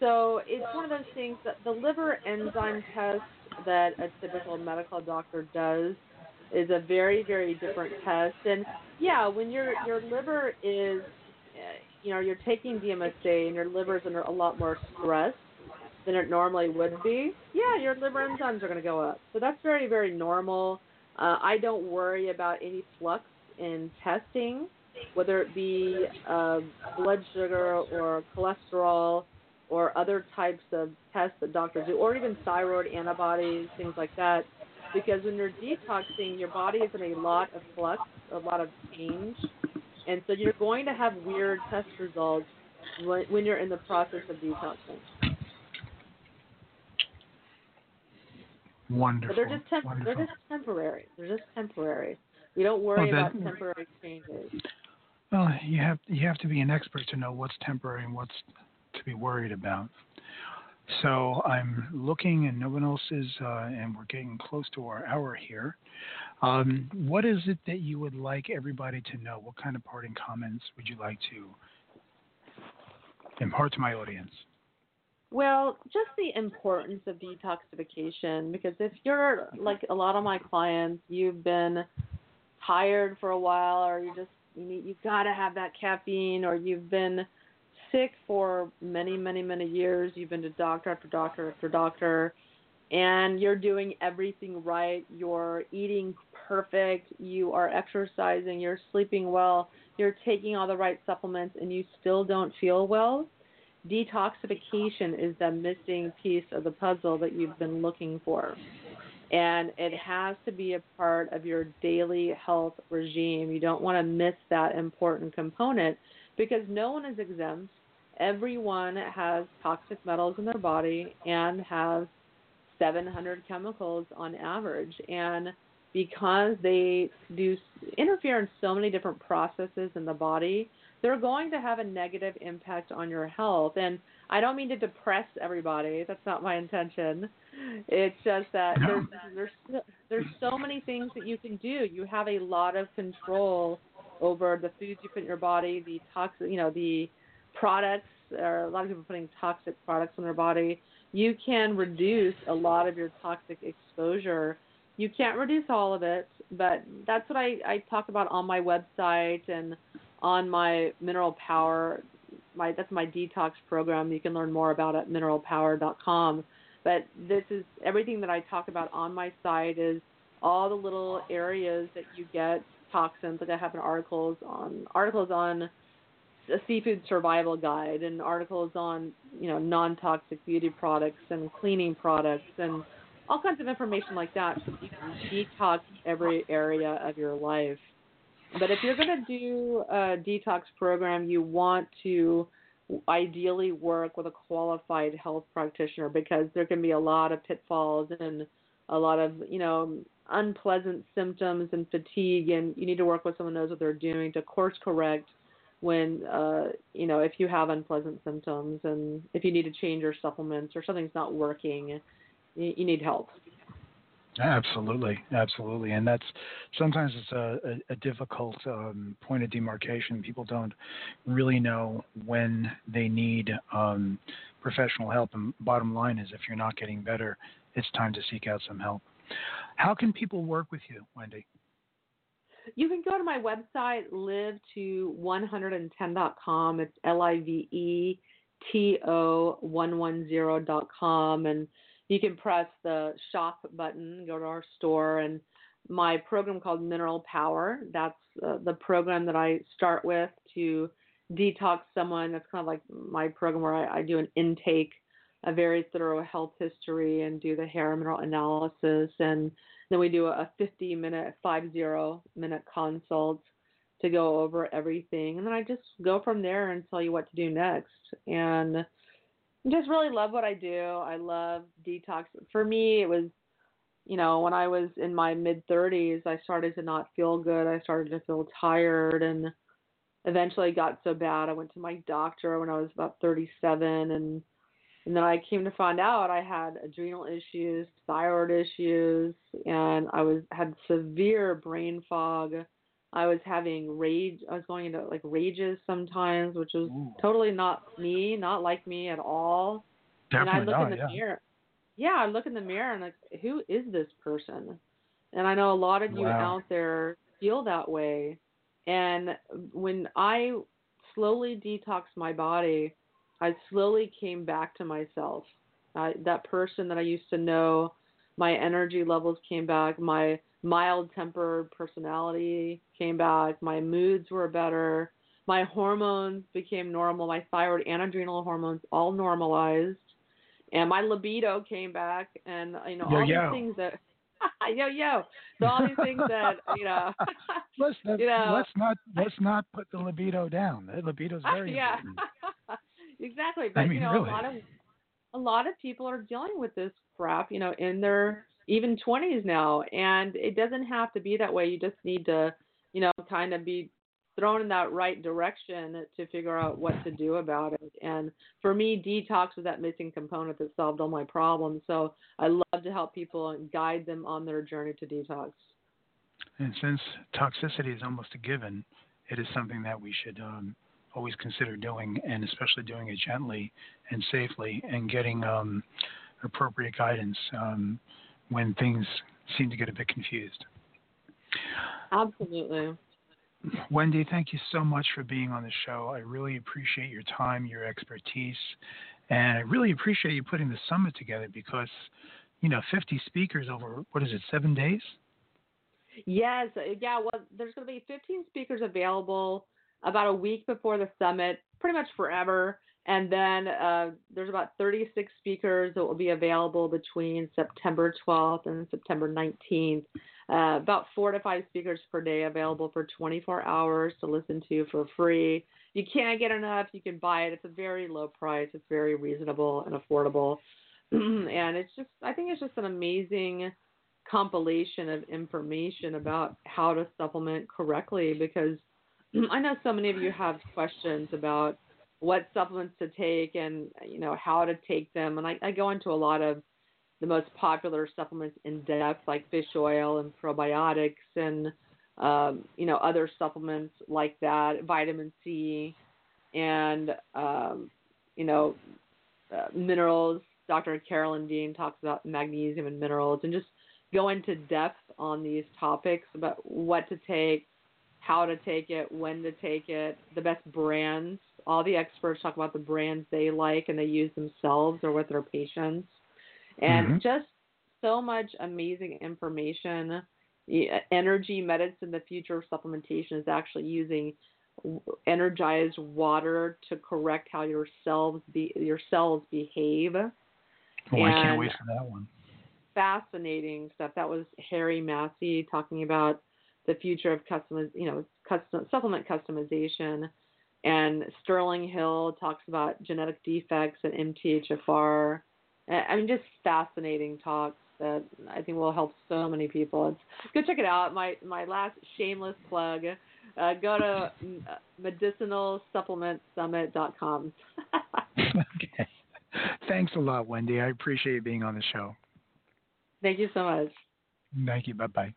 So it's one of those things that the liver enzyme test that a typical medical doctor does is a very, very different test. And yeah, when your your liver is, you know, you're taking D M S A and your liver is under a lot more stress than it normally would be, yeah, your liver enzymes are going to go up. So that's very, very normal. Uh, I don't worry about any flux in testing, whether it be uh, blood sugar or cholesterol or other types of tests that doctors do, or even thyroid antibodies, things like that. Because when you're detoxing, your body is in a lot of flux, a lot of change. And so you're going to have weird test results when you're in the process of detoxing. Wonderful. But they're just temp- Wonderful. They're just temporary. They're just temporary. You don't worry well, that, about temporary changes. Well, you have you have to be an expert to know what's temporary and what's to be worried about. So I'm looking, and no one else is, uh, and we're getting close to our hour here. Um, what is it that you would like everybody to know? What kind of parting comments would you like to impart to my audience? Well, just the importance of detoxification, because if you're like a lot of my clients, you've been tired for a while, or you just you need, you've got to have that caffeine, or you've been sick for many, many, many years. You've been to doctor after doctor after doctor, and you're doing everything right. You're eating perfect. You are exercising. You're sleeping well. You're taking all the right supplements, and you still don't feel well. Detoxification is the missing piece of the puzzle that you've been looking for. And it has to be a part of your daily health regime. You don't want to miss that important component, because no one is exempt. Everyone has toxic metals in their body and has seven hundred chemicals on average. And because they do interfere in so many different processes in the body, they're going to have a negative impact on your health. And I don't mean to depress everybody. That's not my intention. It's just that no. there's, there's, there's so many things that you can do. You have a lot of control over the foods you put in your body, the toxic, you know, the products, or a lot of people putting toxic products in their body. You can reduce a lot of your toxic exposure. You can't reduce all of it, but that's what I, I talk about on my website and on my Mineral Power. My, that's my detox program. You can learn more about it at mineral power dot com. But this is everything that I talk about on my site is all the little areas that you get toxins. Like I have an articles on articles on a seafood survival guide and articles on, you know, non-toxic beauty products and cleaning products and all kinds of information like that. So you can detox every area of your life. But if you're going to do a detox program, you want to ideally work with a qualified health practitioner because there can be a lot of pitfalls and a lot of, you know, unpleasant symptoms and fatigue. And you need to work with someone who knows what they're doing to course correct when, uh, you know, if you have unpleasant symptoms and if you need to change your supplements or something's not working, you, you need help. Absolutely, absolutely, and that's sometimes it's a, a, a difficult um, point of demarcation. People don't really know when they need um, professional help, and bottom line is if you're not getting better, it's time to seek out some help. How can people work with you, Wendy? You can go to my website, live to one ten dot com. It's L I V E T O one ten dot com, and you can press the shop button, go to our store, and my program called Mineral Power, that's uh, the program that I start with to detox someone. That's kind of like my program where I, I do an intake, a very thorough health history, and do the hair mineral analysis. And then we do a fifty-minute, five-zero-minute consult to go over everything. And then I just go from there and tell you what to do next. And just really love what I do. I love detox. For me, it was, you know, when I was in my mid-thirties, I started to not feel good. I started to feel tired and eventually got so bad. I went to my doctor when I was about thirty-seven, and and then I came to find out I had adrenal issues, thyroid issues, and I was had severe brain fog. I was having rage. I was going into like rages sometimes, which was Ooh. totally not me, not like me at all. Definitely and I look not, in the yeah. mirror. Yeah, I look in the mirror and like, who is this person? And I know a lot of wow. you out there feel that way. And when I slowly detoxed my body, I slowly came back to myself. Uh, that person that I used to know, my energy levels came back. My mild-tempered personality came back. My moods were better. My hormones became normal. My thyroid and adrenal hormones all normalized, and my libido came back. And you know yo, all yo. these things that yo yo. So all these things that you know. let's not, you know, let's not let's not put the libido down. The libido's very yeah. important. Exactly, but I mean, you know really. a lot of a lot of people are dealing with this crap. You know, in their even twenties now, and it doesn't have to be that way. You just need to, you know, kind of be thrown in that right direction to figure out what to do about it. And for me, detox was that missing component that solved all my problems. So I love to help people and guide them on their journey to detox. And since toxicity is almost a given, it is something that we should um, always consider doing, and especially doing it gently and safely and getting um, appropriate guidance Um when things seem to get a bit confused. Absolutely. Wendy, thank you so much for being on the show. I really appreciate your time, your expertise, and I really appreciate you putting the summit together because, you know, fifty speakers over, what is it, seven days? Yes. Yeah, well, there's going to be fifteen speakers available about a week before the summit, pretty much forever. And then uh, there's about thirty-six speakers that will be available between September twelfth and September nineteenth. Uh, about four to five speakers per day available for twenty-four hours to listen to for free. You can't get enough. You can buy it. It's a very low price. It's very reasonable and affordable. And it's just, I think it's just an amazing compilation of information about how to supplement correctly because I know so many of you have questions about what supplements to take and, you know, how to take them. And I, I go into a lot of the most popular supplements in depth, like fish oil and probiotics and, um, you know, other supplements like that, vitamin C and, um, you know, uh, minerals. Doctor Carolyn Dean talks about magnesium and minerals, and just go into depth on these topics about what to take, how to take it, when to take it, the best brands. All the experts talk about the brands they like and they use themselves or with their patients. And mm-hmm. just so much amazing information. Energy medicine, the future of supplementation, is actually using energized water to correct how your cells, be, your cells behave. Oh, and I can't wait for that one. Fascinating stuff. That was Harry Massey talking about the future of custom, you know, custom, supplement customization, and Sterling Hill talks about genetic defects and M T H F R. I mean, just fascinating talks that I think will help so many people. It's, go check it out. My my last shameless plug. Uh, go to medicinal supplement summit dot com. Okay. Thanks a lot, Wendy. I appreciate you being on the show. Thank you so much. Thank you. Bye bye.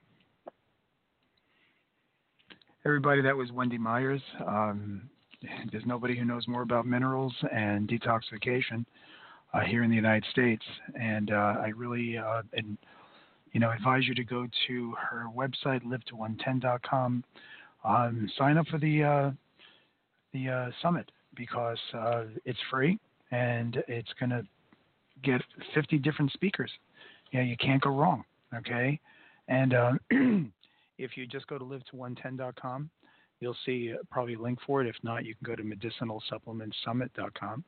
Everybody, that was Wendy Myers. Um, there's nobody who knows more about minerals and detoxification uh, here in the United States, and uh, I really, uh, and, you know, advise you to go to her website, live to one ten dot com. Um, sign up for the uh, the uh, summit, because uh, it's free and it's going to get fifty different speakers. Yeah, you can't go wrong. Okay, and. Uh, If you just go to live to one ten dot com, you'll see probably a link for it. If not, you can go to medicinal supplement summit dot com.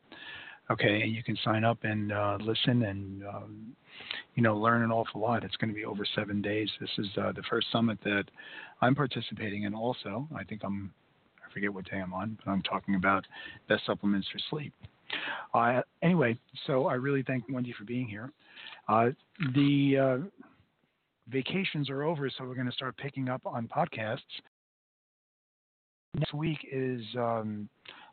Okay, and you can sign up and uh, listen and, um, you know, learn an awful lot. It's going to be over seven days. This is uh, the first summit that I'm participating in also. I think I'm, I forget what day I'm on, but I'm talking about best supplements for sleep. Uh, anyway, so I really thank Wendy for being here. Uh, the... Uh, Vacations are over, so we're going to start picking up on podcasts. Next week is um,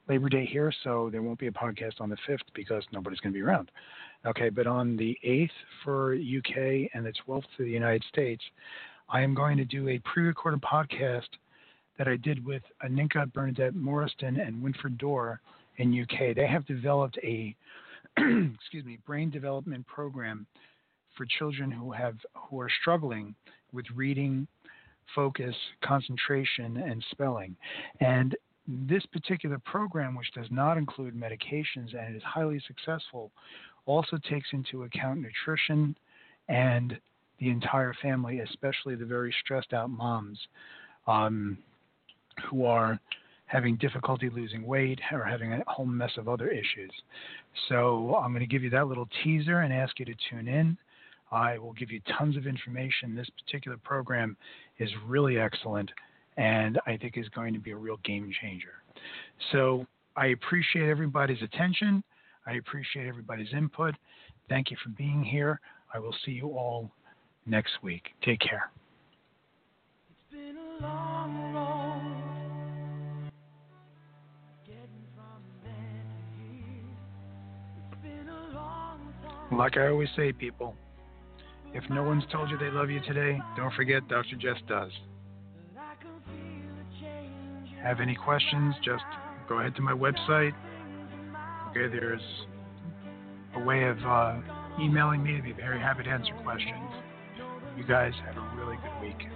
Labor Day here, so there won't be a podcast on the fifth because nobody's going to be around. Okay, but on the eighth for U K and the twelfth for the United States, I am going to do a pre-recorded podcast that I did with Aninka Bernadette Morriston and Winfred Dorr in U K. They have developed a excuse me, brain development program for children who have who are struggling with reading, focus, concentration, and spelling. And this particular program, which does not include medications and is highly successful, also takes into account nutrition and the entire family, especially the very stressed out moms um, who are having difficulty losing weight or having a whole mess of other issues. So I'm going to give you that little teaser and ask you to tune in. I will give you tons of information. This particular program is really excellent, and I think is going to be a real game changer. So I appreciate everybody's attention. I appreciate everybody's input. Thank you for being here. I will see you all next week. Take care. It's been a long road, getting from there to here. It's been a long time. Like I always say, people, if no one's told you they love you today, don't forget Doctor Jess does. Have any questions, just go ahead to my website. Okay, there's a way of uh, emailing me. I'd be very happy to answer questions. You guys have a really good week.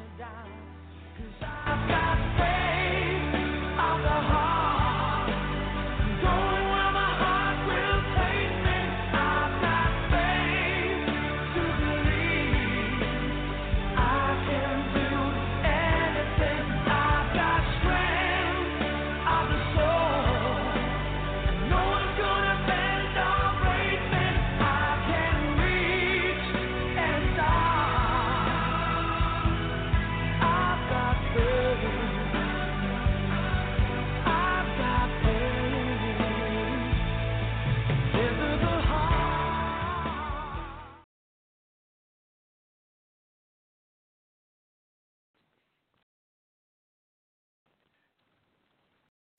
I've got waves of the heart. I